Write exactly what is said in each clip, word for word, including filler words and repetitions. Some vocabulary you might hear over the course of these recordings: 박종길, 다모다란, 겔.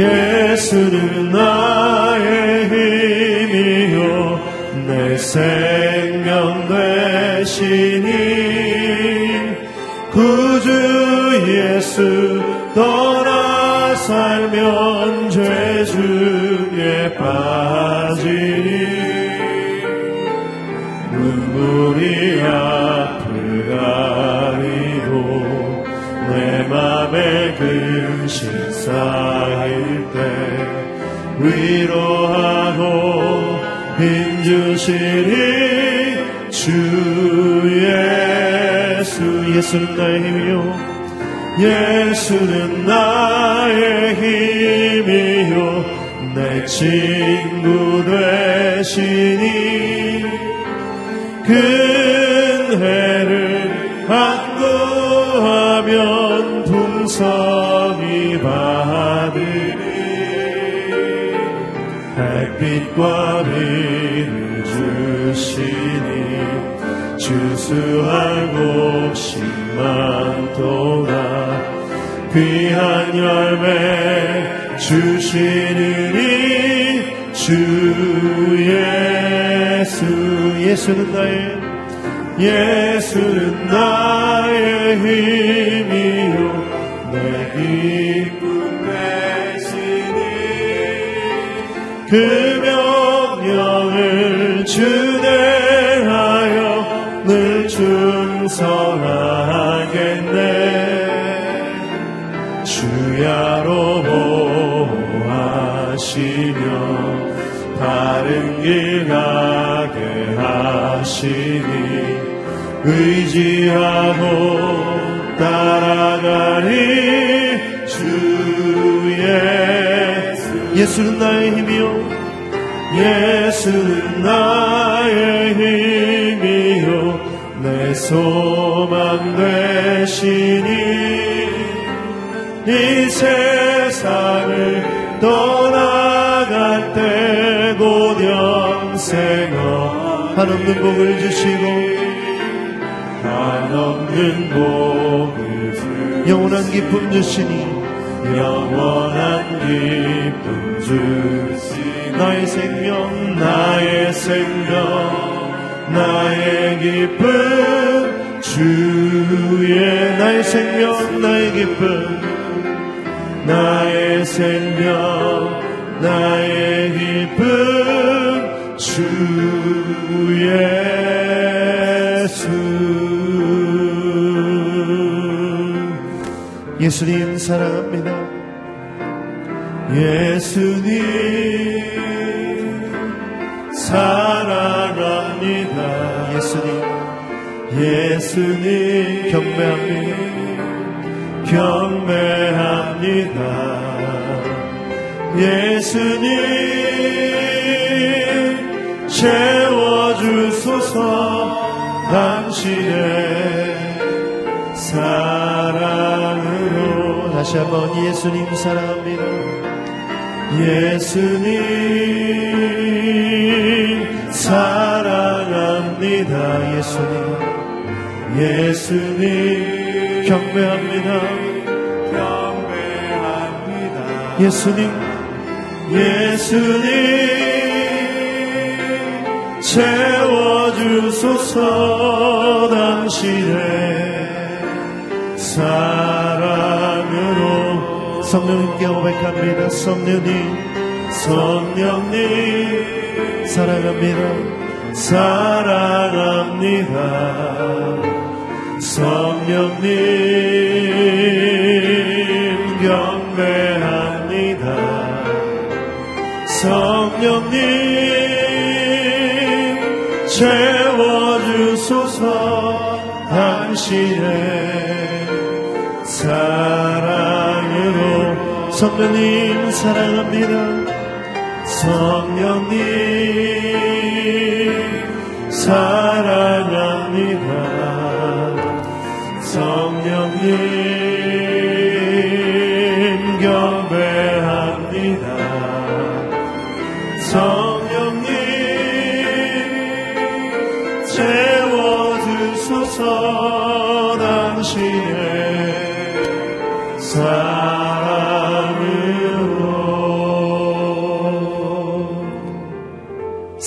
예수는 나의 힘이요 내 생명 되시니 구주 예수 떠나 살면 죄중에 빠지니 눈물이 앞을 가리고 내 맘에 근심 쌓일 때 위로하고 힘주시니 주 예수 예수는 나의 힘이요 예수는 나의 힘이요 내 친구 되시니 근혜를 간구하면 풍성히 받으니 햇빛과 비를 주시니 추수할 곳이 많도다 귀한 열매 주시느니 주 예수 예수는 나의 예수는 나의 힘이요 내 기쁨 되시니 그 명령을 준행하여 늘 충성하겠네 주야로 보호하시며 다른 길 가게 하시니 의지하고 따라가니 주의 예수는 나의 힘이요 예수는 나의 힘이요 내 소망 되시니 이 세상을 떠나갈 때 곧 영생어 한없는 복을 주시고 한없는 복을 주시고 영원한 기쁨 주시니 영원한 기쁨 주시니 나의 생명 나의 생명 나의 기쁨 주의 나의 생명 나의 기쁨 나의 생명 나의 기쁨 주 예수 예수님 사랑합니다 예수님 사랑합니다 예수님 예수님 경배합니다 경배합니다 예수님 채워주소서 당신의 사랑으로 다시 한번 예수님 사랑합니다 예수님 사랑합니다 예수님 예수님 경배합니다. 경배합니다. 예수님, 예수님, 채워주소서 당신의 사랑으로 성령님께 고백합니다. 성령님, 성령님, 사랑합니다. 사랑합니다. 성령님 경배합니다 성령님 채워주소서 당신의 사랑으로 성령님 사랑합니다 성령님 사랑합니다 성령님 경배합니다 성령님 채워주소서 당신의 사랑으로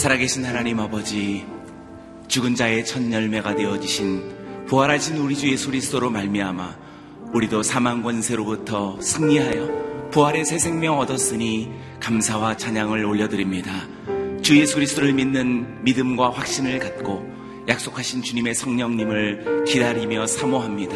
살아계신 하나님 아버지, 죽은 자의 첫 열매가 되어지신 부활하신 우리 주 예수 그리스도로 말미암아 우리도 사망 권세로부터 승리하여 부활의 새 생명 얻었으니 감사와 찬양을 올려드립니다. 주 예수 그리스도를 믿는 믿음과 확신을 갖고 약속하신 주님의 성령님을 기다리며 사모합니다.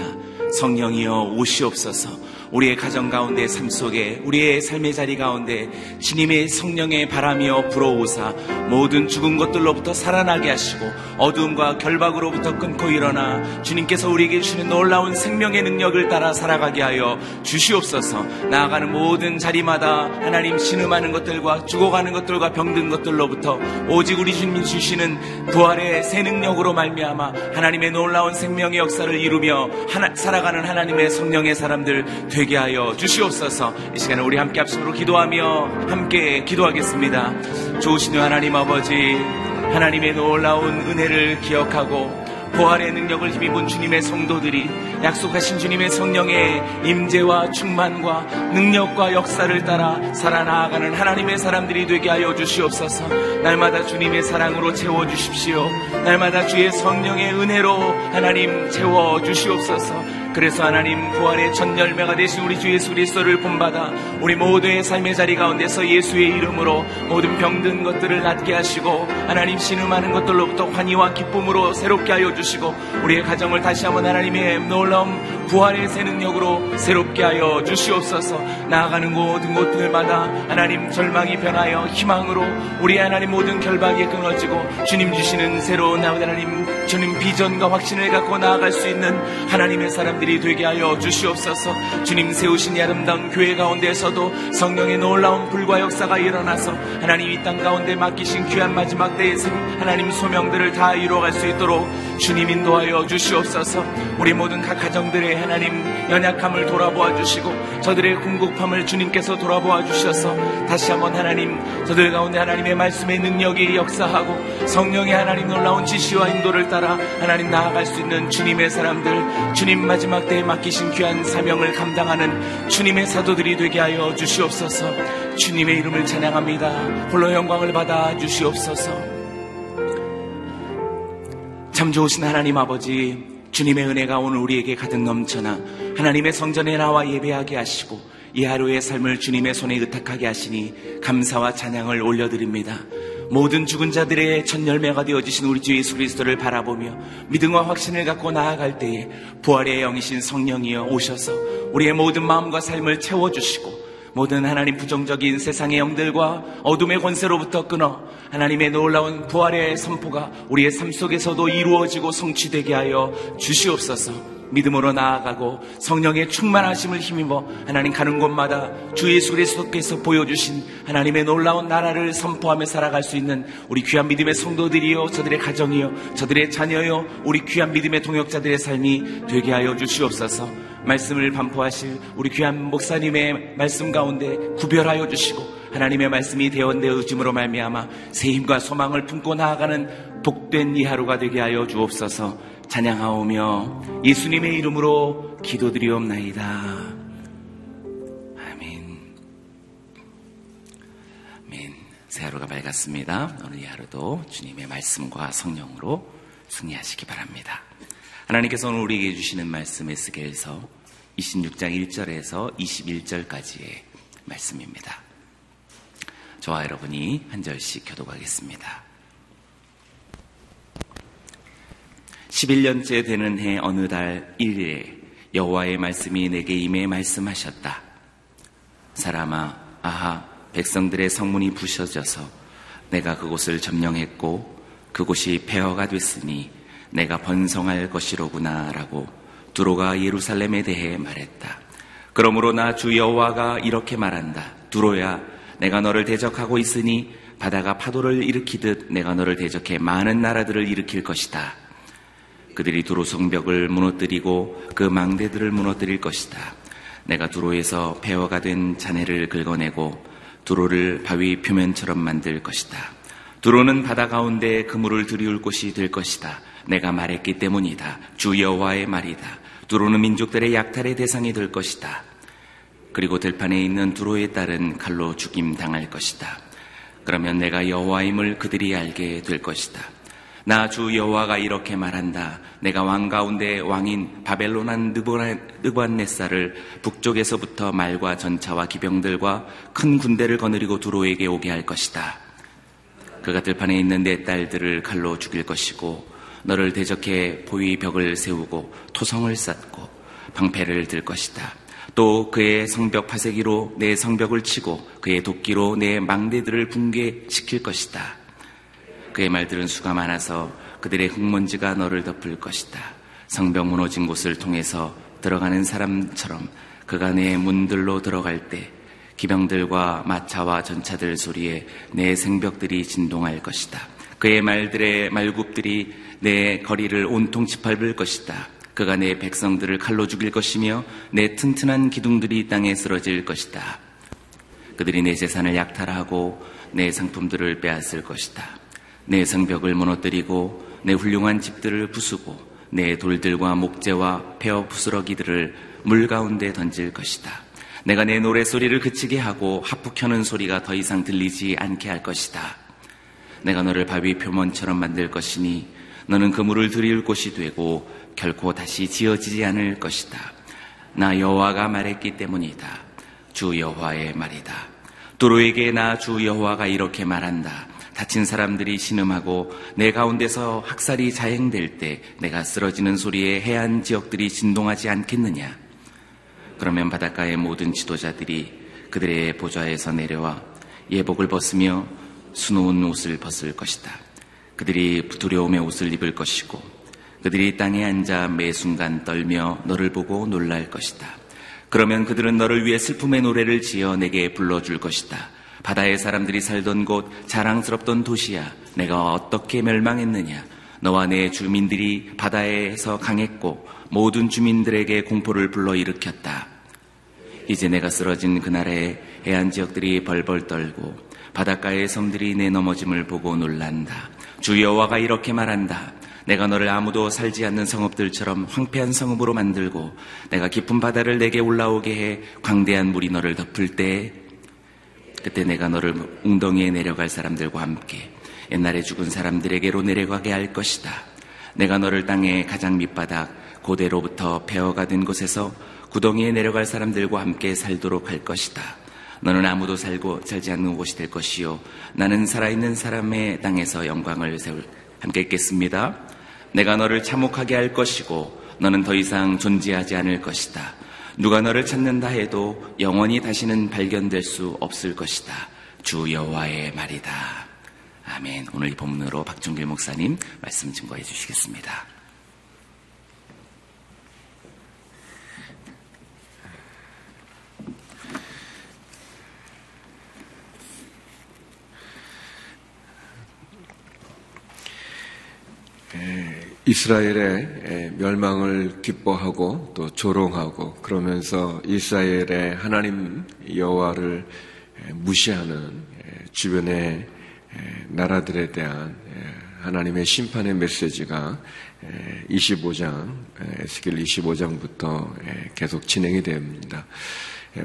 성령이여 오시옵소서. 우리의 가정 가운데, 삶 속에, 우리의 삶의 자리 가운데 주님의 성령의 바람이여 불어오사 모든 죽은 것들로부터 살아나게 하시고 어두움과 결박으로부터 끊고 일어나 주님께서 우리에게 주시는 놀라운 생명의 능력을 따라 살아가게 하여 주시옵소서. 나아가는 모든 자리마다 하나님 신음하는 것들과 죽어가는 것들과 병든 것들로부터 오직 우리 주님이 주시는 부활의 새 능력으로 말미암아 하나님의 놀라운 생명의 역사를 이루며 하나, 살아가는 하나님의 성령의 사람들 되게 하여 주시옵소서. 이 시간에 우리 함께 합심으로 기도하며 함께 기도하겠습니다. 좋으신 하나님 아버지, 하나님의 놀라운 은혜를 기억하고 부활의 능력을 힘입은 주님의 성도들이 약속하신 주님의 성령의 임재와 충만과 능력과 역사를 따라 살아나가는 하나님의 사람들이 되게 하여 주시옵소서. 날마다 주님의 사랑으로 채워주십시오. 날마다 주의 성령의 은혜로 하나님 채워주시옵소서. 그래서 하나님, 부활의 첫 열매가 되신 우리 주 예수 그리스도를 본받아 우리 모두의 삶의 자리 가운데서 예수의 이름으로 모든 병든 것들을 낫게 하시고 하나님 신음하는 것들로부터 환희와 기쁨으로 새롭게 하여 주시고 우리의 가정을 다시 한번 하나님의 놀라운 부활의 새 능력으로 새롭게 하여 주시옵소서. 나아가는 모든 곳들마다 하나님 절망이 변하여 희망으로 우리의 하나님 모든 결박이 끊어지고 주님 주시는 새로운 하나님 주님 비전과 확신을 갖고 나아갈 수 있는 하나님의 사람들이 되게 하여 주시옵소서. 주님 세우신 이 아름다운 교회 가운데에서도 성령의 놀라운 불과 역사가 일어나서 하나님 이 땅 가운데 맡기신 귀한 마지막 때의 생 하나님 소명들을 다 이루어갈 수 있도록 주님 인도하여 주시옵소서. 우리 모든 각 가정들의 하나님 연약함을 돌아보아 주시고 저들의 궁극함을 주님께서 돌아보아 주셔서 다시 한번 하나님 저들 가운데 하나님의 말씀의 능력이 역사하고 성령의 하나님 놀라운 지시와 인도를 따라 하나님 나아갈 수 있는 주님의 사람들, 주님 마지막 마지막 때에 맡기신 귀한 사명을 감당하는 주님의 사도들이 되게 하여 주시옵소서. 주님의 이름을 찬양합니다. 홀로 영광을 받아 주시옵소서. 참 좋으신 하나님 아버지, 주님의 은혜가 오늘 우리에게 가득 넘쳐나 하나님의 성전에 나와 예배하게 하시고 이 하루의 삶을 주님의 손에 의탁하게 하시니 감사와 찬양을 올려드립니다. 모든 죽은 자들의 첫 열매가 되어지신 우리 주 예수 그리스도를 바라보며 믿음과 확신을 갖고 나아갈 때에 부활의 영이신 성령이여 오셔서 우리의 모든 마음과 삶을 채워주시고 모든 하나님 부정적인 세상의 영들과 어둠의 권세로부터 끊어 하나님의 놀라운 부활의 선포가 우리의 삶 속에서도 이루어지고 성취되게 하여 주시옵소서. 믿음으로 나아가고 성령의 충만하심을 힘입어 하나님 가는 곳마다 주 예수 그리스도께서 보여주신 하나님의 놀라운 나라를 선포하며 살아갈 수 있는 우리 귀한 믿음의 성도들이요, 저들의 가정이요, 저들의 자녀요, 우리 귀한 믿음의 동역자들의 삶이 되게 하여 주시옵소서. 말씀을 반포하실 우리 귀한 목사님의 말씀 가운데 구별하여 주시고 하나님의 말씀이 대언되어짐으로 말미암아 새 힘과 소망을 품고 나아가는 복된 이 하루가 되게 하여 주옵소서. 찬양하오며 예수님의 이름으로 기도드리옵나이다. 아멘. 아멘. 새 하루가 밝았습니다. 오늘 이 하루도 주님의 말씀과 성령으로 승리하시기 바랍니다. 하나님께서 오늘 우리에게 주시는 말씀 에스겔서 이십육 장 일 절에서 이십일 절까지의 말씀입니다. 저와 여러분이 한 절씩 교독하겠습니다. 십일 년째 되는 해 어느 달 일 일에 여호와의 말씀이 내게 임해 말씀하셨다. 사람아, 아하, 백성들의 성문이 부셔져서 내가 그곳을 점령했고 그곳이 폐허가 됐으니 내가 번성할 것이로구나 라고 두로가 예루살렘에 대해 말했다. 그러므로 나 주 여호와가 이렇게 말한다. 두로야, 내가 너를 대적하고 있으니 바다가 파도를 일으키듯 내가 너를 대적해 많은 나라들을 일으킬 것이다. 그들이 두로 성벽을 무너뜨리고 그 망대들을 무너뜨릴 것이다. 내가 두로에서 폐허가 된 잔해를 긁어내고 두로를 바위 표면처럼 만들 것이다. 두로는 바다 가운데 그물을 들이울 곳이 될 것이다. 내가 말했기 때문이다. 주 여호와의 말이다. 두로는 민족들의 약탈의 대상이 될 것이다. 그리고 들판에 있는 두로의 딸은 칼로 죽임 당할 것이다. 그러면 내가 여호와임을 그들이 알게 될 것이다. 나 주 여호와가 이렇게 말한다. 내가 왕 가운데 왕인 바벨론한 느부갓네살을 북쪽에서부터 말과 전차와 기병들과 큰 군대를 거느리고 두로에게 오게 할 것이다. 그가 들판에 있는 내 딸들을 칼로 죽일 것이고 너를 대적해 보위벽을 세우고 토성을 쌓고 방패를 들 것이다. 또 그의 성벽 파쇄기로 내 성벽을 치고 그의 도끼로 내 망대들을 붕괴시킬 것이다. 그의 말들은 수가 많아서 그들의 흙먼지가 너를 덮을 것이다. 성벽 무너진 곳을 통해서 들어가는 사람처럼 그가 내 문들로 들어갈 때 기병들과 마차와 전차들 소리에 내 성벽들이 진동할 것이다. 그의 말들의 말굽들이 내 거리를 온통 짓밟을 것이다. 그가 내 백성들을 칼로 죽일 것이며 내 튼튼한 기둥들이 땅에 쓰러질 것이다. 그들이 내 재산을 약탈하고 내 상품들을 빼앗을 것이다. 내 성벽을 무너뜨리고 내 훌륭한 집들을 부수고 내 돌들과 목재와 폐허 부스러기들을 물 가운데 던질 것이다. 내가 내 노래소리를 그치게 하고 하프 켜는 소리가 더 이상 들리지 않게 할 것이다. 내가 너를 바위 표먼처럼 만들 것이니 너는 그물을 들일 곳이 되고 결코 다시 지어지지 않을 것이다. 나 여호와가 말했기 때문이다. 주 여호와의 말이다. 두로에게 나 주 여호와가 이렇게 말한다. 다친 사람들이 신음하고 내 가운데서 학살이 자행될 때 내가 쓰러지는 소리에 해안 지역들이 진동하지 않겠느냐. 그러면 바닷가의 모든 지도자들이 그들의 보좌에서 내려와 예복을 벗으며 수놓은 옷을 벗을 것이다. 그들이 두려움의 옷을 입을 것이고 그들이 땅에 앉아 매 순간 떨며 너를 보고 놀랄 것이다. 그러면 그들은 너를 위해 슬픔의 노래를 지어 내게 불러줄 것이다. 바다의 사람들이 살던 곳, 자랑스럽던 도시야, 내가 어떻게 멸망했느냐. 너와 내 주민들이 바다에서 강했고 모든 주민들에게 공포를 불러일으켰다. 이제 내가 쓰러진 그날에 해안 지역들이 벌벌 떨고 바닷가의 섬들이 내 넘어짐을 보고 놀란다. 주 여호와가 이렇게 말한다. 내가 너를 아무도 살지 않는 성읍들처럼 황폐한 성읍으로 만들고 내가 깊은 바다를 내게 올라오게 해 광대한 물이 너를 덮을 때 그때 내가 너를 웅덩이에 내려갈 사람들과 함께 옛날에 죽은 사람들에게로 내려가게 할 것이다. 내가 너를 땅의 가장 밑바닥 고대로부터 폐허가 된 곳에서 구덩이에 내려갈 사람들과 함께 살도록 할 것이다. 너는 아무도 살고 살지 않는 곳이 될 것이요 나는 살아있는 사람의 땅에서 영광을 세울 함께 있겠습니다. 내가 너를 참혹하게 할 것이고 너는 더 이상 존재하지 않을 것이다. 누가 너를 찾는다 해도 영원히 다시는 발견될 수 없을 것이다. 주 여호와의 말이다. 아멘. 오늘 이 본문으로 박종길 목사님 말씀 증거해 주시겠습니다. 이스라엘의 멸망을 기뻐하고 또 조롱하고 그러면서 이스라엘의 하나님 여호와를 무시하는 주변의 나라들에 대한 하나님의 심판의 메시지가 이십오 장, 에스겔 이십오 장부터 계속 진행이 됩니다.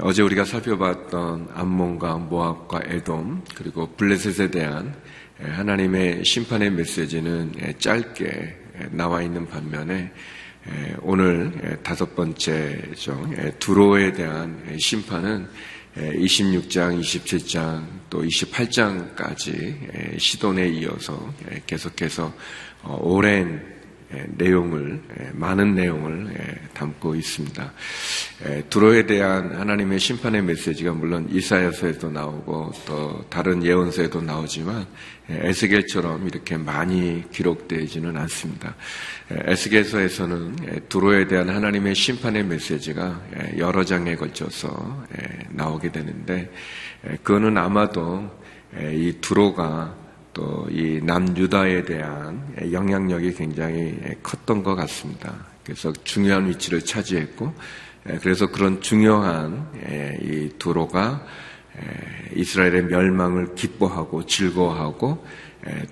어제 우리가 살펴봤던 암몬과 모압과 에돔 그리고 블레셋에 대한 하나님의 심판의 메시지는 짧게 나와 있는 반면에 오늘 다섯 번째죠. 두로에 대한 심판은 이십육 장, 이십칠 장, 또 이십팔 장까지 시돈에 이어서 계속해서 오랜 내용을, 많은 내용을 담고 있습니다. 두로에 대한 하나님의 심판의 메시지가 물론 이사야서에도 나오고 또 다른 예언서에도 나오지만 에스겔처럼 이렇게 많이 기록되지는 않습니다. 에스겔서에서는 두로에 대한 하나님의 심판의 메시지가 여러 장에 걸쳐서 나오게 되는데 그거는 아마도 이 두로가 또 이 남유다에 대한 영향력이 굉장히 컸던 것 같습니다. 그래서 중요한 위치를 차지했고 그래서 그런 중요한 이 두로가 이스라엘의 멸망을 기뻐하고 즐거워하고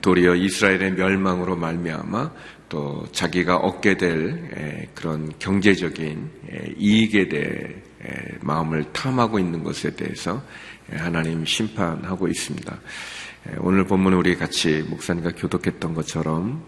도리어 이스라엘의 멸망으로 말미암아 또 자기가 얻게 될 그런 경제적인 이익에 대해 마음을 탐하고 있는 것에 대해서 하나님 심판하고 있습니다. 오늘 본문에 우리 같이 목사님과 교독했던 것처럼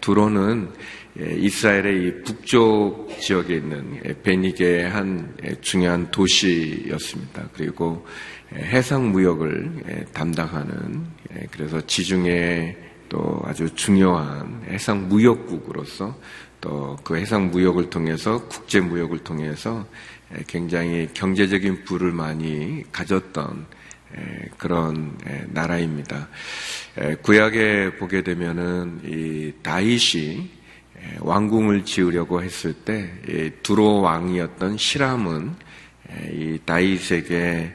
두로는 이스라엘의 이 북쪽 지역에 있는 베니게의 한 중요한 도시였습니다. 그리고 해상무역을 담당하는, 그래서 지중해 또 아주 중요한 해상무역국으로서 또 그 해상무역을 통해서 국제무역을 통해서 굉장히 경제적인 부를 많이 가졌던 그런 나라입니다. 구약에 보게 되면은 이 다윗이 왕궁을 지으려고 했을 때 이 두로 왕이었던 시람은 이 다윗에게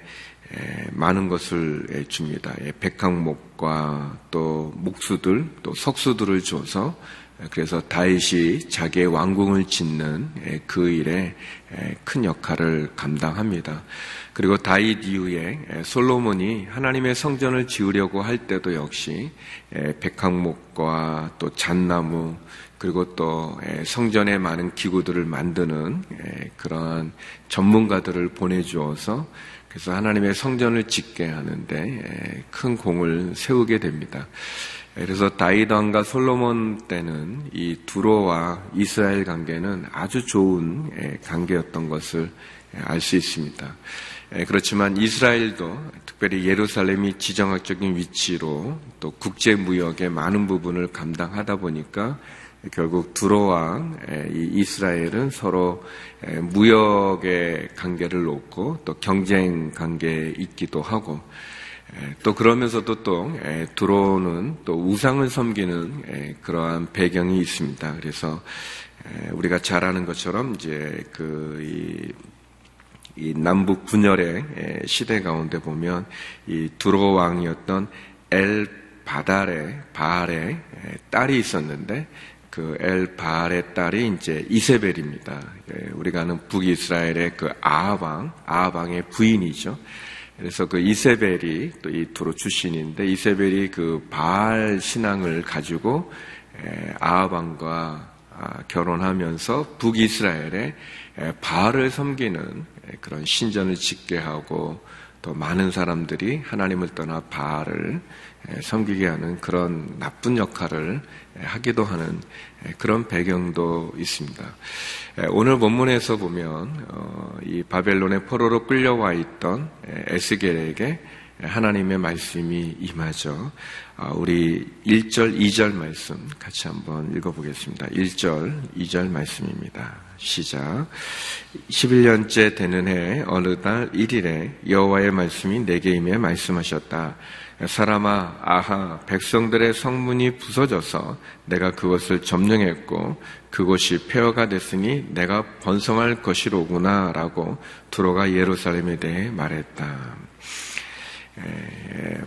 많은 것을 줍니다. 백항목과 또 목수들, 또 석수들을 줘서, 그래서 다윗이 자기의 왕궁을 짓는 그 일에 큰 역할을 감당합니다. 그리고 다윗 이후에 솔로몬이 하나님의 성전을 지으려고 할 때도 역시 백항목과 또 잣나무, 그리고 또 성전에 많은 기구들을 만드는 그러한 전문가들을 보내주어서, 그래서 하나님의 성전을 짓게 하는데 큰 공을 세우게 됩니다. 그래서 다윗 왕과 솔로몬 때는 이 두로와 이스라엘 관계는 아주 좋은 관계였던 것을 알 수 있습니다. 그렇지만 이스라엘도 특별히 예루살렘이 지정학적인 위치로 또 국제무역의 많은 부분을 감당하다 보니까 결국 두로와 이스라엘은 서로 무역의 관계를 놓고 또 경쟁 관계에 있기도 하고, 또 그러면서도 또 두로는 또 우상을 섬기는 그러한 배경이 있습니다. 그래서 우리가 잘 아는 것처럼 이제 그 이 이 남북 분열의 시대 가운데 보면 이 두로 왕이었던 엘 바달의 바알의 딸이 있었는데, 그 엘 바알의 딸이 이제 이세벨입니다. 우리가 아는 북이스라엘의 그 아합 왕, 아합 왕의 부인이죠. 그래서 그 이세벨이 또 이 두로 출신인데, 이세벨이 그 바알 신앙을 가지고 아합 왕과 결혼하면서 북이스라엘의 바알을 섬기는 그런 신전을 짓게 하고, 또 많은 사람들이 하나님을 떠나 바알을 섬기게 하는 그런 나쁜 역할을 하기도 하는 그런 배경도 있습니다. 오늘 본문에서 보면 이 바벨론의 포로로 끌려와 있던 에스겔에게 하나님의 말씀이 임하죠. 우리 일 절, 이 절 말씀 같이 한번 읽어보겠습니다. 일 절, 이 절 말씀입니다. 시작. 십일 년째 되는 해 어느 달 일 일에 여호와의 말씀이 내게 임해 말씀하셨다. 사람아, 아하, 백성들의 성문이 부서져서 내가 그것을 점령했고 그곳이 폐허가 됐으니 내가 번성할 것이로구나 라고 두로가 예루살렘에 대해 말했다.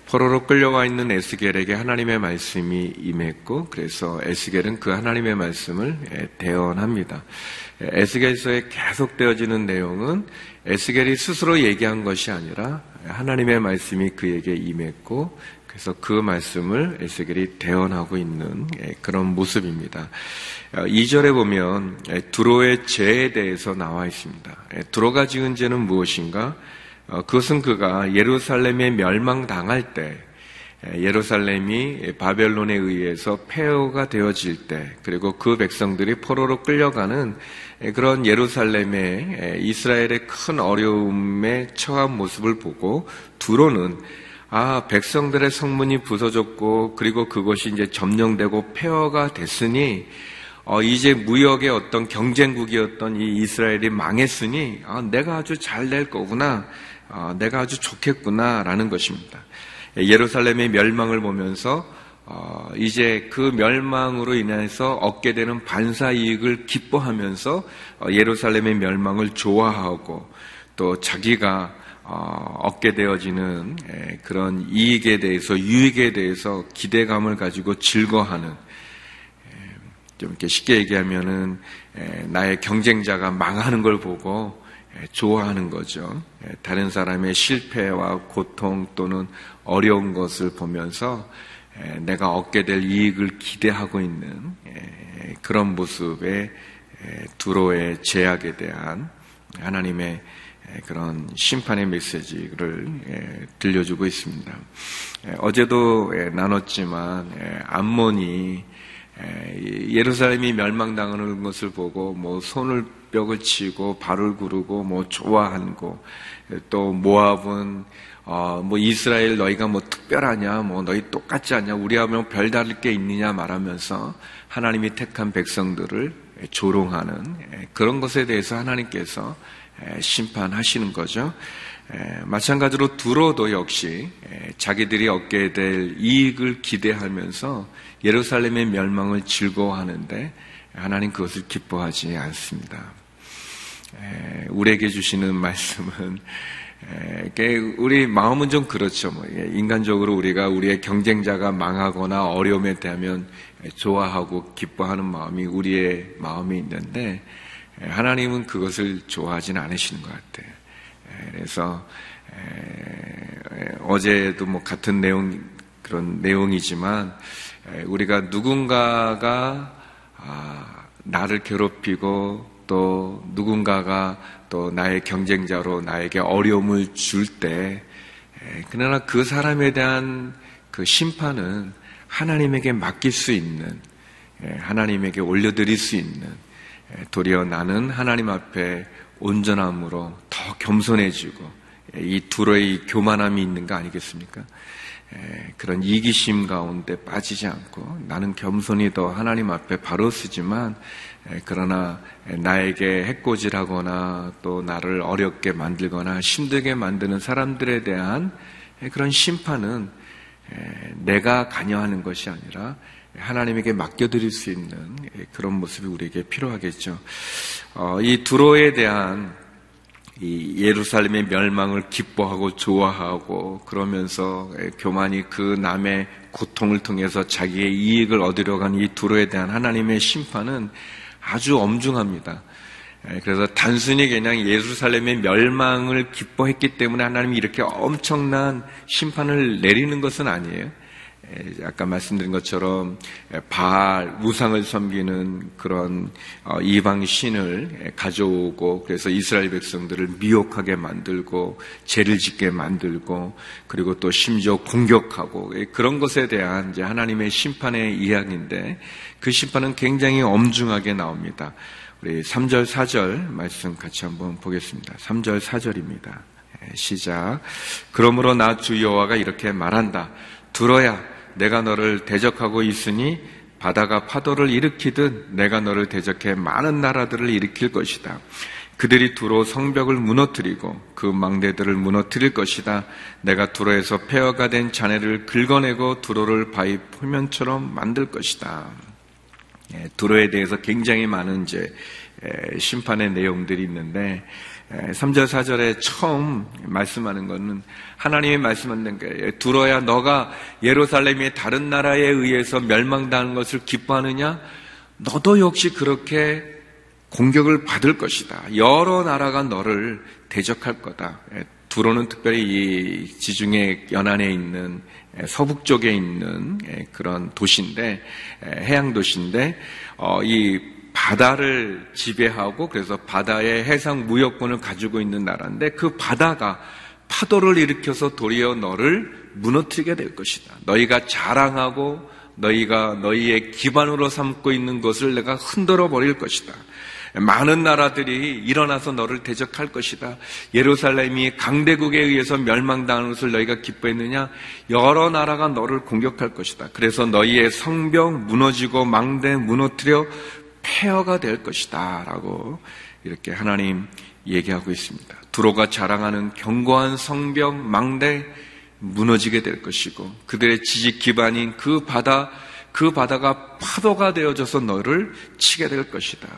포로로 끌려와 있는 에스겔에게 하나님의 말씀이 임했고, 그래서 에스겔은 그 하나님의 말씀을 대언합니다. 에스겔서에 계속되어지는 내용은 에스겔이 스스로 얘기한 것이 아니라 하나님의 말씀이 그에게 임했고, 그래서 그 말씀을 에스겔이 대언하고 있는 그런 모습입니다. 이 절에 보면 두로의 죄에 대해서 나와 있습니다. 두로가 지은 죄는 무엇인가? 그것은 그가 예루살렘에 멸망당할 때, 예루살렘이 바벨론에 의해서 폐허가 되어질 때, 그리고 그 백성들이 포로로 끌려가는 그런 예루살렘의, 이스라엘의 큰 어려움에 처한 모습을 보고 두로는, 아, 백성들의 성문이 부서졌고 그리고 그것이 이제 점령되고 폐허가 됐으니 어, 이제 무역의 어떤 경쟁국이었던 이 이스라엘이 망했으니, 아, 내가 아주 잘 될 거구나, 아, 내가 아주 좋겠구나 라는 것입니다. 예루살렘의 멸망을 보면서 어, 이제 그 멸망으로 인해서 얻게 되는 반사이익을 기뻐하면서 어, 예루살렘의 멸망을 좋아하고, 또 자기가 어, 얻게 되어지는 에, 그런 이익에 대해서, 유익에 대해서 기대감을 가지고 즐거워하는, 좀 이렇게 쉽게 얘기하면은 나의 경쟁자가 망하는 걸 보고 좋아하는 거죠. 다른 사람의 실패와 고통 또는 어려운 것을 보면서 내가 얻게 될 이익을 기대하고 있는 그런 모습에 두로의 죄악에 대한 하나님의 그런 심판의 메시지를 들려주고 있습니다. 어제도 나눴지만 암몬이 예루살렘이 멸망당하는 것을 보고 뭐 손을 뼉을 치고 발을 구르고 뭐 좋아하고, 또 모압은 어, 뭐 이스라엘 너희가 뭐 특별하냐, 뭐 너희 똑같지 않냐, 우리하고 별다를 게 있느냐 말하면서 하나님이 택한 백성들을 조롱하는 그런 것에 대해서 하나님께서 심판하시는 거죠. 마찬가지로 두로도 역시 자기들이 얻게 될 이익을 기대하면서 예루살렘의 멸망을 즐거워하는데 하나님 그것을 기뻐하지 않습니다. 우리에게 주시는 말씀은, 우리 마음은 좀 그렇죠. 인간적으로 우리가 우리의 경쟁자가 망하거나 어려움에 대하면 좋아하고 기뻐하는 마음이 우리의 마음이 있는데, 하나님은 그것을 좋아하진 않으시는 것 같아요. 그래서 어제도 뭐 같은 내용, 그런 내용이지만, 우리가 누군가가 나를 괴롭히고 또 누군가가 또 나의 경쟁자로 나에게 어려움을 줄 때, 그러나 그 사람에 대한 그 심판은 하나님에게 맡길 수 있는, 하나님에게 올려드릴 수 있는, 도리어 나는 하나님 앞에 온전함으로 더 겸손해지고, 이 두로의 교만함이 있는 거 아니겠습니까? 그런 이기심 가운데 빠지지 않고 나는 겸손히 더 하나님 앞에 바로 쓰지만, 그러나 나에게 해코지하거나 또 나를 어렵게 만들거나 힘들게 만드는 사람들에 대한 그런 심판은 내가 관여하는 것이 아니라 하나님에게 맡겨드릴 수 있는 그런 모습이 우리에게 필요하겠죠. 이 두로에 대한 이 예루살렘의 멸망을 기뻐하고 좋아하고, 그러면서 교만이 그 남의 고통을 통해서 자기의 이익을 얻으려고 하는 이 두로에 대한 하나님의 심판은 아주 엄중합니다. 그래서 단순히 그냥 예루살렘의 멸망을 기뻐했기 때문에 하나님이 이렇게 엄청난 심판을 내리는 것은 아니에요. 아까 말씀드린 것처럼 바알 우상을 섬기는 그런 이방 신을 가져오고, 그래서 이스라엘 백성들을 미혹하게 만들고 죄를 짓게 만들고, 그리고 또 심지어 공격하고, 그런 것에 대한 이제 하나님의 심판의 이야기인데, 그 심판은 굉장히 엄중하게 나옵니다. 우리 삼 절 사 절 말씀 같이 한번 보겠습니다. 삼 절 사 절입니다. 시작. 그러므로 나 주 여호와가 이렇게 말한다. 두로야, 내가 너를 대적하고 있으니 바다가 파도를 일으키듯 내가 너를 대적해 많은 나라들을 일으킬 것이다. 그들이 두로 성벽을 무너뜨리고 그 망대들을 무너뜨릴 것이다. 내가 두로에서 폐허가 된 자네를 긁어내고 두로를 바위 표면처럼 만들 것이다. 예, 두로에 대해서 굉장히 많은 이제 예, 심판의 내용들이 있는데, 삼 절 사 절에 처음 말씀하는 것은 하나님이 말씀하는 거예요. 두로야, 너가 예루살렘이 다른 나라에 의해서 멸망당하는 것을 기뻐하느냐? 너도 역시 그렇게 공격을 받을 것이다. 여러 나라가 너를 대적할 거다. 두로는 특별히 이 지중해 연안에 있는 서북 쪽에 있는 그런 도시인데, 해양 도시인데, 어, 이 바다를 지배하고, 그래서 바다의 해상 무역권을 가지고 있는 나라인데, 그 바다가 파도를 일으켜서 도리어 너를 무너뜨리게 될 것이다. 너희가 자랑하고 너희가 너희의 기반으로 삼고 있는 것을 내가 흔들어 버릴 것이다. 많은 나라들이 일어나서 너를 대적할 것이다. 예루살렘이 강대국에 의해서 멸망당하는 것을 너희가 기뻐했느냐? 여러 나라가 너를 공격할 것이다. 그래서 너희의 성벽 무너지고 망대 무너뜨려 폐허가 될 것이다 라고 이렇게 하나님 얘기하고 있습니다. 두로가 자랑하는 견고한 성벽 망대 무너지게 될 것이고, 그들의 지지 기반인 그 바다, 그 바다가 파도가 되어져서 너를 치게 될 것이다.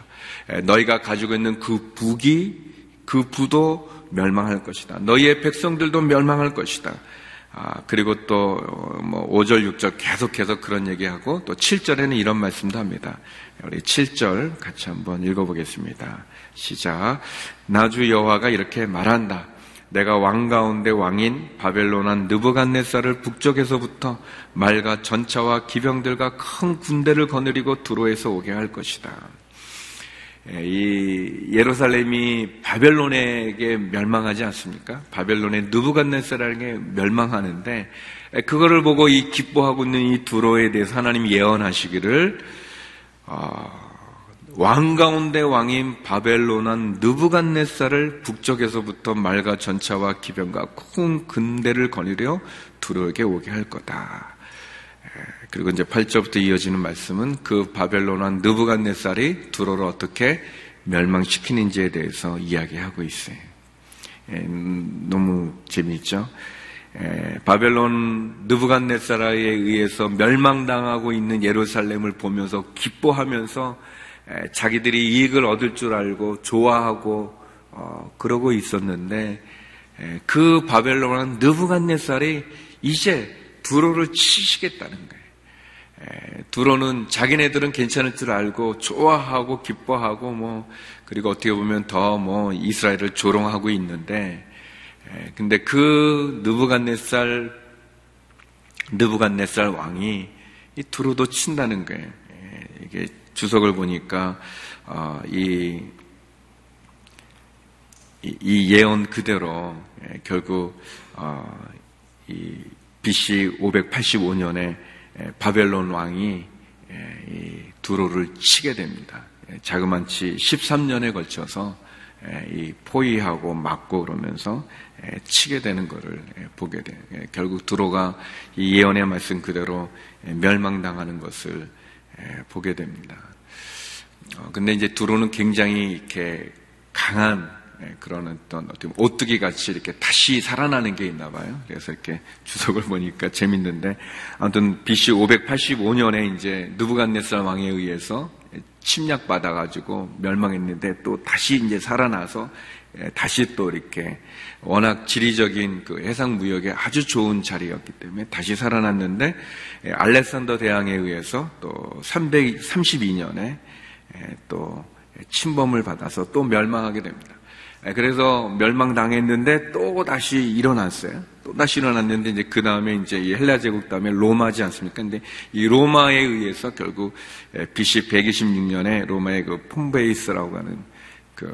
너희가 가지고 있는 그 부기, 그 부도 멸망할 것이다. 너희의 백성들도 멸망할 것이다. 아, 그리고 또 뭐 오 절 육 절 계속해서 그런 얘기하고, 또 칠 절에는 이런 말씀도 합니다. 우리 칠 절 같이 한번 읽어보겠습니다. 시작. 나 주 여호와가 이렇게 말한다. 내가 왕 가운데 왕인 바벨론한 느부갓네살을 북쪽에서부터 말과 전차와 기병들과 큰 군대를 거느리고 두로에서 오게 할 것이다. 이 예루살렘이 바벨론에게 멸망하지 않습니까? 바벨론의 느부갓네살라는 게 멸망하는데, 그거를 보고 이 기뻐하고 있는 이 두로에 대해서 하나님이 예언하시기를, 어, 왕 가운데 왕인 바벨론은 느부갓네살을 북쪽에서부터 말과 전차와 기병과 큰 군대를 거느려 두로에게 오게 할 거다. 그리고 이제 팔 절부터 이어지는 말씀은 그 바벨론 왕 느부갓네살이 두로를 어떻게 멸망시키는지에 대해서 이야기하고 있어요. 에, 너무 재미있죠? 에, 바벨론 느부갓네살에 의해서 멸망당하고 있는 예루살렘을 보면서 기뻐하면서 에, 자기들이 이익을 얻을 줄 알고 좋아하고 어, 그러고 있었는데, 에, 그 바벨론 왕 느부갓네살이 이제 두로를 치시겠다는 거예요. 에, 두로는 자기네들은 괜찮을 줄 알고 좋아하고 기뻐하고 뭐 그리고 어떻게 보면 더 뭐 이스라엘을 조롱하고 있는데, 에, 근데 그 느부갓네살 느부갓네살 왕이 이 두로도 친다는 거예요. 에, 이게 주석을 보니까 어, 이, 이, 이 예언 그대로 에, 결국 어, 이 비씨 오백팔십오 년에 바벨론 왕이 이 두로를 치게 됩니다. 자그만치 십삼 년에 걸쳐서 이 포위하고 막고 그러면서 치게 되는 것을 보게 돼요. 결국 두로가 이 예언의 말씀 그대로 멸망당하는 것을 보게 됩니다. 근데 이제 두로는 굉장히 이렇게 강한 그런 어떤 어떻게 보면 오뚜기 같이 이렇게 다시 살아나는 게 있나 봐요. 그래서 이렇게 주석을 보니까 재밌는데, 아무튼 비씨 오백팔십오 년에 이제 느부갓네살 왕에 의해서 침략받아 가지고 멸망했는데 또 다시 이제 살아나서 다시 또 이렇게 워낙 지리적인 그 해상 무역에 아주 좋은 자리였기 때문에 다시 살아났는데, 알렉산더 대왕에 의해서 또 삼백삼십이 년에 또 침범을 받아서 또 멸망하게 됩니다. 그래서 멸망당했는데 또 다시 일어났어요. 또 다시 일어났는데 이제 그 다음에 이제 이 헬라 제국 다음에 로마지 않습니까? 근데 이 로마에 의해서 결국 비씨 백이십육 년에 로마의 그 폼베이스라고 하는 그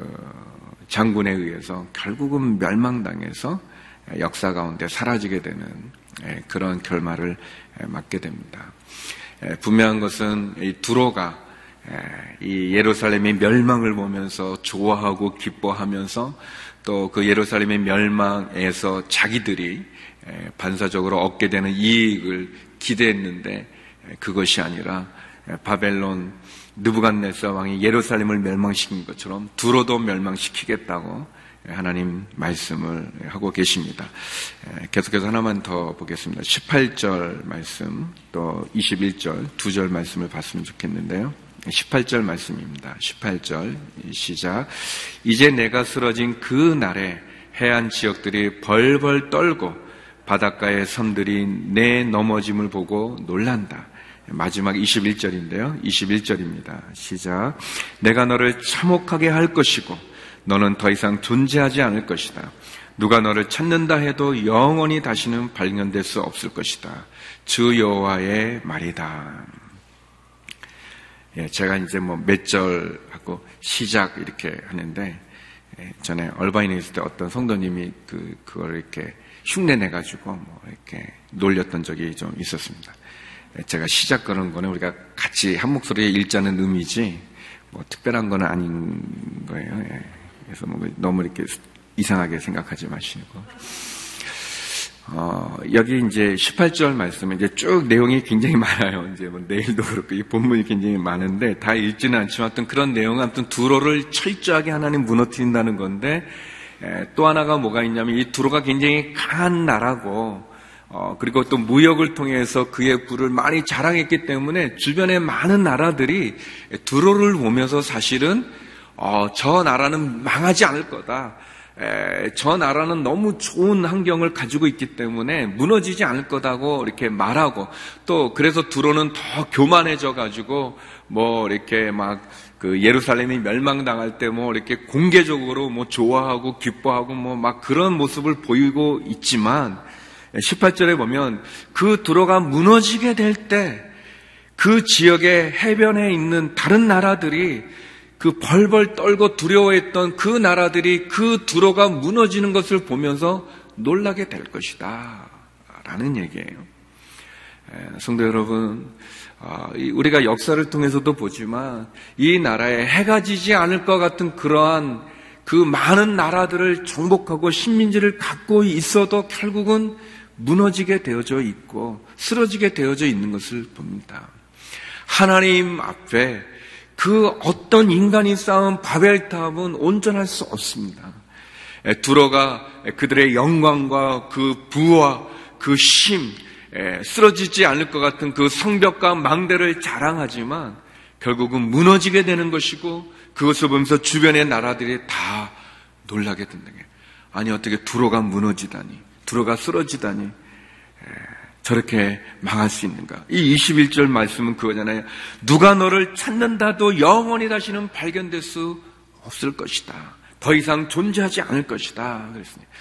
장군에 의해서 결국은 멸망당해서 역사 가운데 사라지게 되는 그런 결말을 맞게 됩니다. 분명한 것은 이 두로가 이 예루살렘의 멸망을 보면서 좋아하고 기뻐하면서 또 그 예루살렘의 멸망에서 자기들이 반사적으로 얻게 되는 이익을 기대했는데 그것이 아니라 바벨론 느부갓네살 왕이 예루살렘을 멸망시킨 것처럼 두로도 멸망시키겠다고 하나님 말씀을 하고 계십니다. 계속해서 하나만 더 보겠습니다. 십팔 절 말씀 또 이십일 절 두 절 말씀을 봤으면 좋겠는데요. 십팔 절 말씀입니다. 십팔 절 시작. 이제 내가 쓰러진 그 날에 해안 지역들이 벌벌 떨고 바닷가의 섬들이 내 넘어짐을 보고 놀란다. 마지막 이십일 절인데요. 이십일 절입니다. 시작. 내가 너를 참혹하게 할 것이고 너는 더 이상 존재하지 않을 것이다. 누가 너를 찾는다 해도 영원히 다시는 발견될 수 없을 것이다. 주 여호와의 말이다. 예, 제가 이제 뭐 몇 절 하고 시작 이렇게 하는데, 예, 전에 얼바인에 있을 때 어떤 성도님이 그, 그걸 이렇게 흉내내가지고 뭐 이렇게 놀렸던 적이 좀 있었습니다. 예, 제가 시작 그런 거는 우리가 같이 한 목소리에 읽자는 의미지, 뭐 특별한 건 아닌 거예요. 예, 그래서 뭐 너무 이렇게 이상하게 생각하지 마시고. 어, 여기 이제 십팔 절 말씀은 이제 쭉 내용이 굉장히 많아요. 이제 뭐 내일도 그렇고 이 본문이 굉장히 많은데 다 읽지는 않지만 어떤 그런 내용은 아무튼 두로를 철저하게 하나님 무너뜨린다는 건데, 에, 또 하나가 뭐가 있냐면 이 두로가 굉장히 강한 나라고, 어, 그리고 또 무역을 통해서 그의 부를 많이 자랑했기 때문에 주변의 많은 나라들이 두로를 보면서 사실은 어, 저 나라는 망하지 않을 거다. 에, 저 나라는 너무 좋은 환경을 가지고 있기 때문에 무너지지 않을 거다고 이렇게 말하고, 또 그래서 두로는 더 교만해져 가지고 뭐 이렇게 막 그 예루살렘이 멸망당할 때 뭐 이렇게 공개적으로 뭐 좋아하고 기뻐하고 뭐 막 그런 모습을 보이고 있지만, 십팔 절에 보면 그 두로가 무너지게 될 때 그 지역의 해변에 있는 다른 나라들이 그 벌벌 떨고 두려워했던 그 나라들이 그 두로가 무너지는 것을 보면서 놀라게 될 것이다 라는 얘기예요. 성도 여러분, 우리가 역사를 통해서도 보지만 이 나라에 해가 지지 않을 것 같은 그러한 그 많은 나라들을 정복하고 식민지를 갖고 있어도 결국은 무너지게 되어져 있고 쓰러지게 되어져 있는 것을 봅니다. 하나님 앞에 그 어떤 인간이 쌓은 바벨탑은 온전할 수 없습니다. 두로가 그들의 영광과 그 부와 그 힘, 쓰러지지 않을 것 같은 그 성벽과 망대를 자랑하지만 결국은 무너지게 되는 것이고, 그것을 보면서 주변의 나라들이 다 놀라게 된다. 아니, 어떻게 두로가 무너지다니, 두로가 쓰러지다니, 저렇게 망할 수 있는가. 이 이십일 절 말씀은 그거잖아요. 누가 너를 찾는다도 영원히 다시는 발견될 수 없을 것이다. 더 이상 존재하지 않을 것이다. 그랬습니다.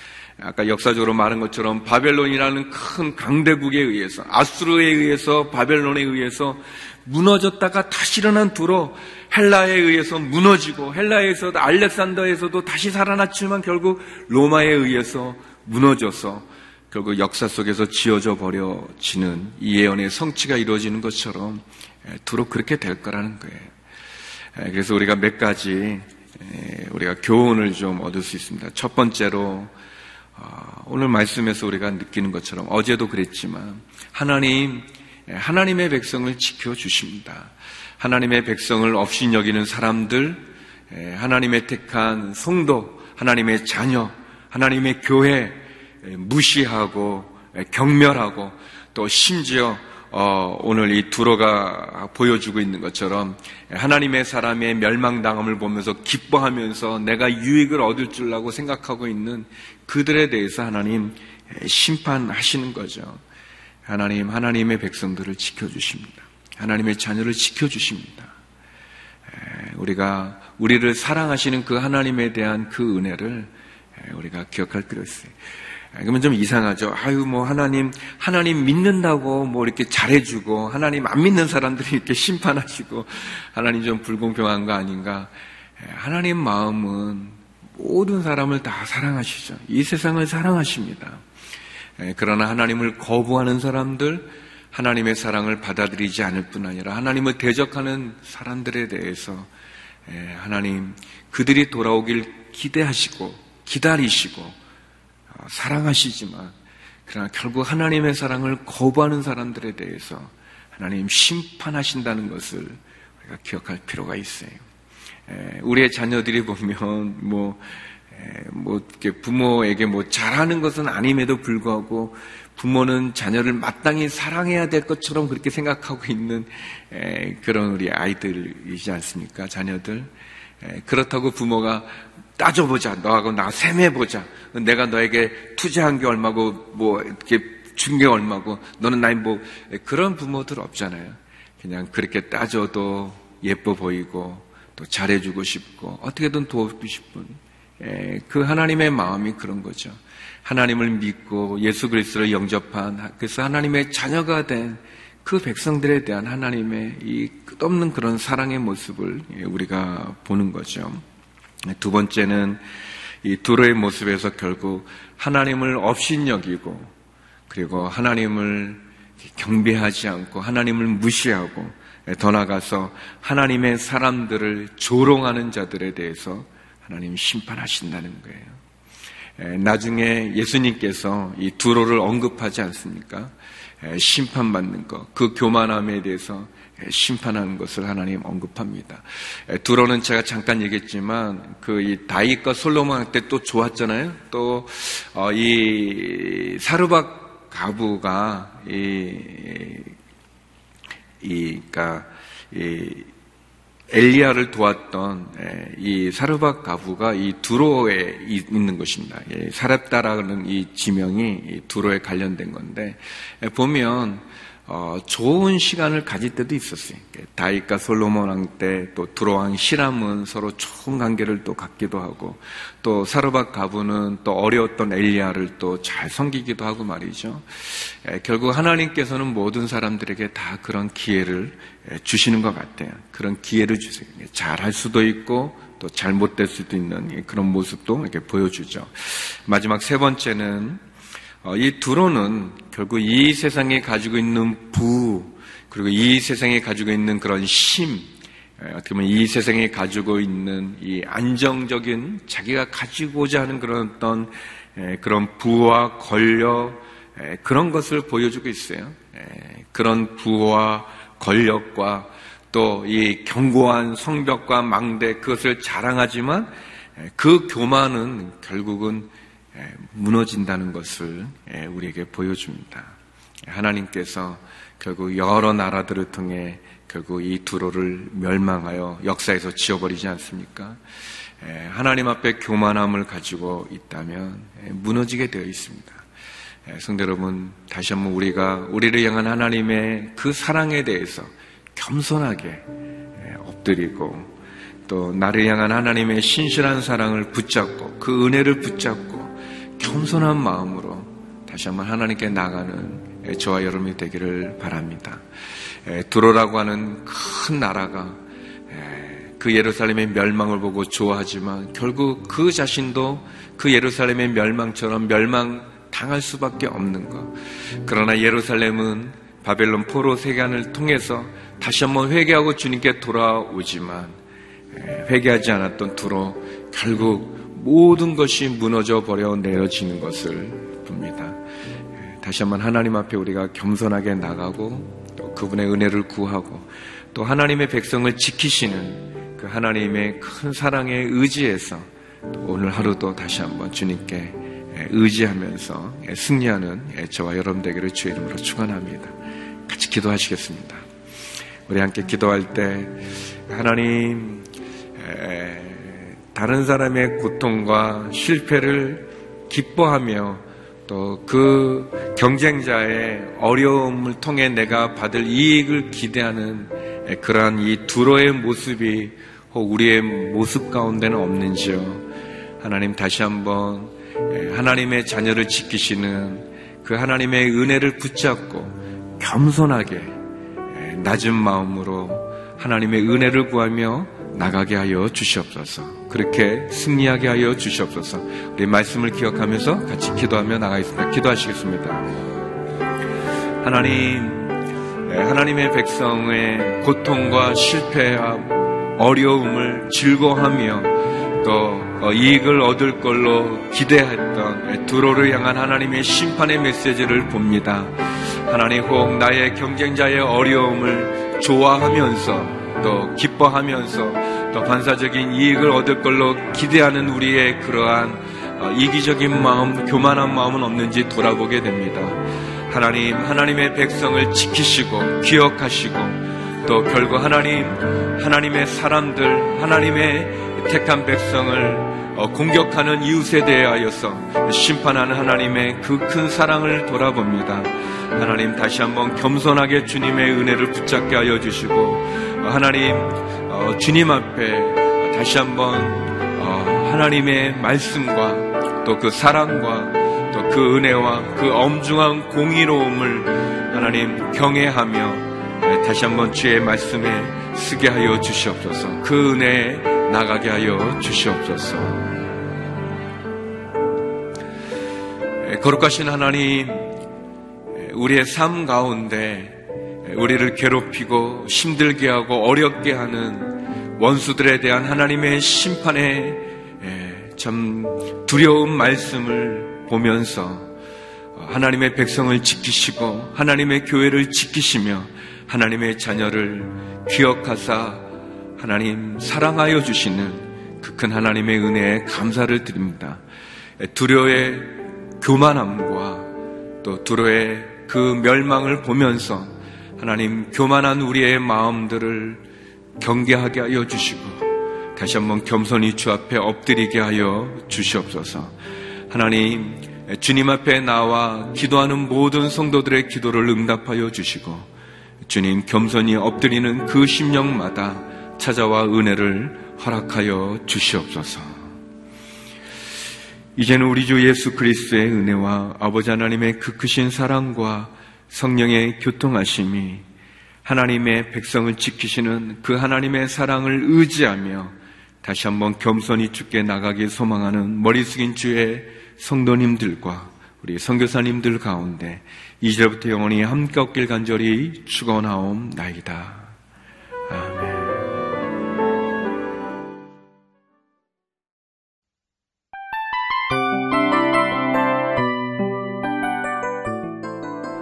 아까 역사적으로 말한 것처럼 바벨론이라는 큰 강대국에 의해서, 아수르에 의해서, 바벨론에 의해서 무너졌다가 다시 일어난 두로, 헬라에 의해서 무너지고, 헬라에서도 알렉산더에서도 다시 살아났지만 결국 로마에 의해서 무너져서 결국 역사 속에서 지어져 버려지는 이 예언의 성취가 이루어지는 것처럼 두로 그렇게 될 거라는 거예요. 그래서 우리가 몇 가지 우리가 교훈을 좀 얻을 수 있습니다. 첫 번째로, 오늘 말씀에서 우리가 느끼는 것처럼 어제도 그랬지만 하나님, 하나님의 백성을 지켜주십니다. 하나님의 백성을 없인 여기는 사람들, 하나님의 택한 성도, 하나님의 자녀, 하나님의 교회 무시하고 경멸하고, 또 심지어 오늘 이 두로가 보여주고 있는 것처럼 하나님의 사람의 멸망당함을 보면서 기뻐하면서 내가 유익을 얻을 줄라고 생각하고 있는 그들에 대해서 하나님 심판하시는 거죠. 하나님, 하나님의 백성들을 지켜주십니다. 하나님의 자녀를 지켜주십니다. 우리가 우리를 사랑하시는 그 하나님에 대한 그 은혜를 우리가 기억할 필요 있어요. 그러면 좀 이상하죠. 아유, 뭐, 하나님, 하나님 믿는다고 뭐 이렇게 잘해주고, 하나님 안 믿는 사람들이 이렇게 심판하시고, 하나님 좀 불공평한 거 아닌가. 하나님 마음은 모든 사람을 다 사랑하시죠. 이 세상을 사랑하십니다. 그러나 하나님을 거부하는 사람들, 하나님의 사랑을 받아들이지 않을 뿐 아니라 하나님을 대적하는 사람들에 대해서 하나님, 그들이 돌아오길 기대하시고, 기다리시고, 사랑하시지만 그러나 결국 하나님의 사랑을 거부하는 사람들에 대해서 하나님 심판하신다는 것을 우리가 기억할 필요가 있어요. 우리의 자녀들이 보면 뭐, 뭐 이렇게 부모에게 뭐 잘하는 것은 아님에도 불구하고 부모는 자녀를 마땅히 사랑해야 될 것처럼 그렇게 생각하고 있는 그런 우리 아이들이지 않습니까? 자녀들. 그렇다고 부모가 따져보자, 너하고 나 셈해보자, 내가 너에게 투자한 게 얼마고 뭐 이렇게 준 게 얼마고 너는 나이 뭐, 그런 부모들 없잖아요. 그냥 그렇게 따져도 예뻐 보이고 또 잘해주고 싶고 어떻게든 도와주고 싶은 그 하나님의 마음이 그런 거죠. 하나님을 믿고 예수 그리스도를 영접한, 그래서 하나님의 자녀가 된 그 백성들에 대한 하나님의 이 끝없는 그런 사랑의 모습을 우리가 보는 거죠. 두 번째는 이 두로의 모습에서 결국 하나님을 업신여기고, 그리고 하나님을 경배하지 않고 하나님을 무시하고, 더 나아가서 하나님의 사람들을 조롱하는 자들에 대해서 하나님 심판하신다는 거예요. 나중에 예수님께서 이 두로를 언급하지 않습니까? 심판받는 것, 그 교만함에 대해서 심판하는 것을 하나님 언급합니다. 두로는 제가 잠깐 얘기했지만 그 이 다윗과 솔로몬 때 또 좋았잖아요. 또 이 사르밧 가부가 이 이 그러니까 이 엘리야를 도왔던 이 사르밧 가부가 이 두로에 있는 것입니다. 사렙다라는 이 지명이 두로에 관련된 건데, 보면 어, 좋은 시간을 가질 때도 있었어요. 다윗과 솔로몬 왕 때, 또 두로왕 히람은 서로 좋은 관계를 또 갖기도 하고, 또 사르밧 가부는 또 어려웠던 엘리야를 또 잘 섬기기도 하고 말이죠. 에, 결국 하나님께서는 모든 사람들에게 다 그런 기회를 에, 주시는 것 같아요. 그런 기회를 주세요. 잘할 수도 있고 또 잘못될 수도 있는 그런 모습도 이렇게 보여주죠. 마지막 세 번째는, 어, 이 두로는 결국 이 세상에 가지고 있는 부, 그리고 이 세상에 가지고 있는 그런 심, 어떻게 보면 이 세상에 가지고 있는 이 안정적인 자기가 가지고자 하는 그런 어떤 에, 그런 부와 권력, 에, 그런 것을 보여주고 있어요. 에, 그런 부와 권력과 또 이 견고한 성벽과 망대, 그것을 자랑하지만 에, 그 교만은 결국은 무너진다는 것을 우리에게 보여줍니다. 하나님께서 결국 여러 나라들을 통해 결국 이 두로를 멸망하여 역사에서 지워버리지 않습니까? 하나님 앞에 교만함을 가지고 있다면 무너지게 되어 있습니다. 성도 여러분, 다시 한번 우리가 우리를 향한 하나님의 그 사랑에 대해서 겸손하게 엎드리고, 또 나를 향한 하나님의 신실한 사랑을 붙잡고, 그 은혜를 붙잡고 겸손한 마음으로 다시 한번 하나님께 나가는 저와 여러분이 되기를 바랍니다. 두로라고 하는 큰 나라가 그 예루살렘의 멸망을 보고 좋아하지만, 결국 그 자신도 그 예루살렘의 멸망처럼 멸망당할 수밖에 없는 것. 그러나 예루살렘은 바벨론 포로 세간을 통해서 다시 한번 회개하고 주님께 돌아오지만, 회개하지 않았던 두로, 결국 모든 것이 무너져 버려 내려지는 것을 봅니다. 다시 한번 하나님 앞에 우리가 겸손하게 나가고, 또 그분의 은혜를 구하고, 또 하나님의 백성을 지키시는 그 하나님의 큰 사랑에 의지해서 오늘 하루도 다시 한번 주님께 의지하면서 승리하는 저와 여러분 되기를 주의 이름으로 축원합니다. 같이 기도하시겠습니다. 우리 함께 기도할 때, 하나님, 에, 다른 사람의 고통과 실패를 기뻐하며, 또 그 경쟁자의 어려움을 통해 내가 받을 이익을 기대하는 그러한 이 두로의 모습이 혹 우리의 모습 가운데는 없는지요. 하나님, 다시 한번 하나님의 자녀를 지키시는 그 하나님의 은혜를 붙잡고 겸손하게 낮은 마음으로 하나님의 은혜를 구하며 나가게 하여 주시옵소서. 그렇게 승리하게 하여 주시옵소서. 우리 말씀을 기억하면서 같이 기도하며 나가겠습니다. 기도하시겠습니다. 하나님, 하나님의 백성의 고통과 실패와 어려움을 즐거워하며, 또 이익을 얻을 걸로 기대했던 두로를 향한 하나님의 심판의 메시지를 봅니다. 하나님, 혹 나의 경쟁자의 어려움을 좋아하면서, 또 기뻐하면서, 또 반사적인 이익을 얻을 걸로 기대하는 우리의 그러한 이기적인 마음, 교만한 마음은 없는지 돌아보게 됩니다. 하나님, 하나님의 백성을 지키시고 기억하시고, 또 결국 하나님, 하나님의 사람들, 하나님의 택한 백성을 공격하는 이웃에 대하여서 심판하는 하나님의 그 큰 사랑을 돌아봅니다. 하나님, 다시 한번 겸손하게 주님의 은혜를 붙잡게 하여 주시고, 하나님, 주님 앞에 다시 한번 하나님의 말씀과 또 그 사랑과 또 그 은혜와 그 엄중한 공의로움을 하나님 경외하며 다시 한번 주의 말씀에 쓰게 하여 주시옵소서. 그 은혜에 나가게 하여 주시옵소서. 거룩하신 하나님, 우리의 삶 가운데 우리를 괴롭히고 힘들게 하고 어렵게 하는 원수들에 대한 하나님의 심판의 참 두려운 말씀을 보면서, 하나님의 백성을 지키시고 하나님의 교회를 지키시며 하나님의 자녀를 기억하사 하나님 사랑하여 주시는 그 큰 하나님의 은혜에 감사를 드립니다. 두로의 교만함과 또 두로의 그 멸망을 보면서 하나님, 교만한 우리의 마음들을 경계하게 하여 주시고 다시 한번 겸손히 주 앞에 엎드리게 하여 주시옵소서. 하나님, 주님 앞에 나와 기도하는 모든 성도들의 기도를 응답하여 주시고, 주님 겸손히 엎드리는 그 심령마다 찾아와 은혜를 허락하여 주시옵소서. 이제는 우리 주 예수 그리스도의 은혜와 아버지 하나님의 그 크신 사랑과 성령의 교통하심이 하나님의 백성을 지키시는 그 하나님의 사랑을 의지하며 다시 한번 겸손히 주께 나가길 소망하는 머리 숙인 주의 성도님들과 우리 선교사님들 가운데 이제부터 영원히 함께 없길 간절히 축원하옵나이다. 아멘.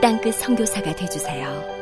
땅끝 선교사가 되어주세요.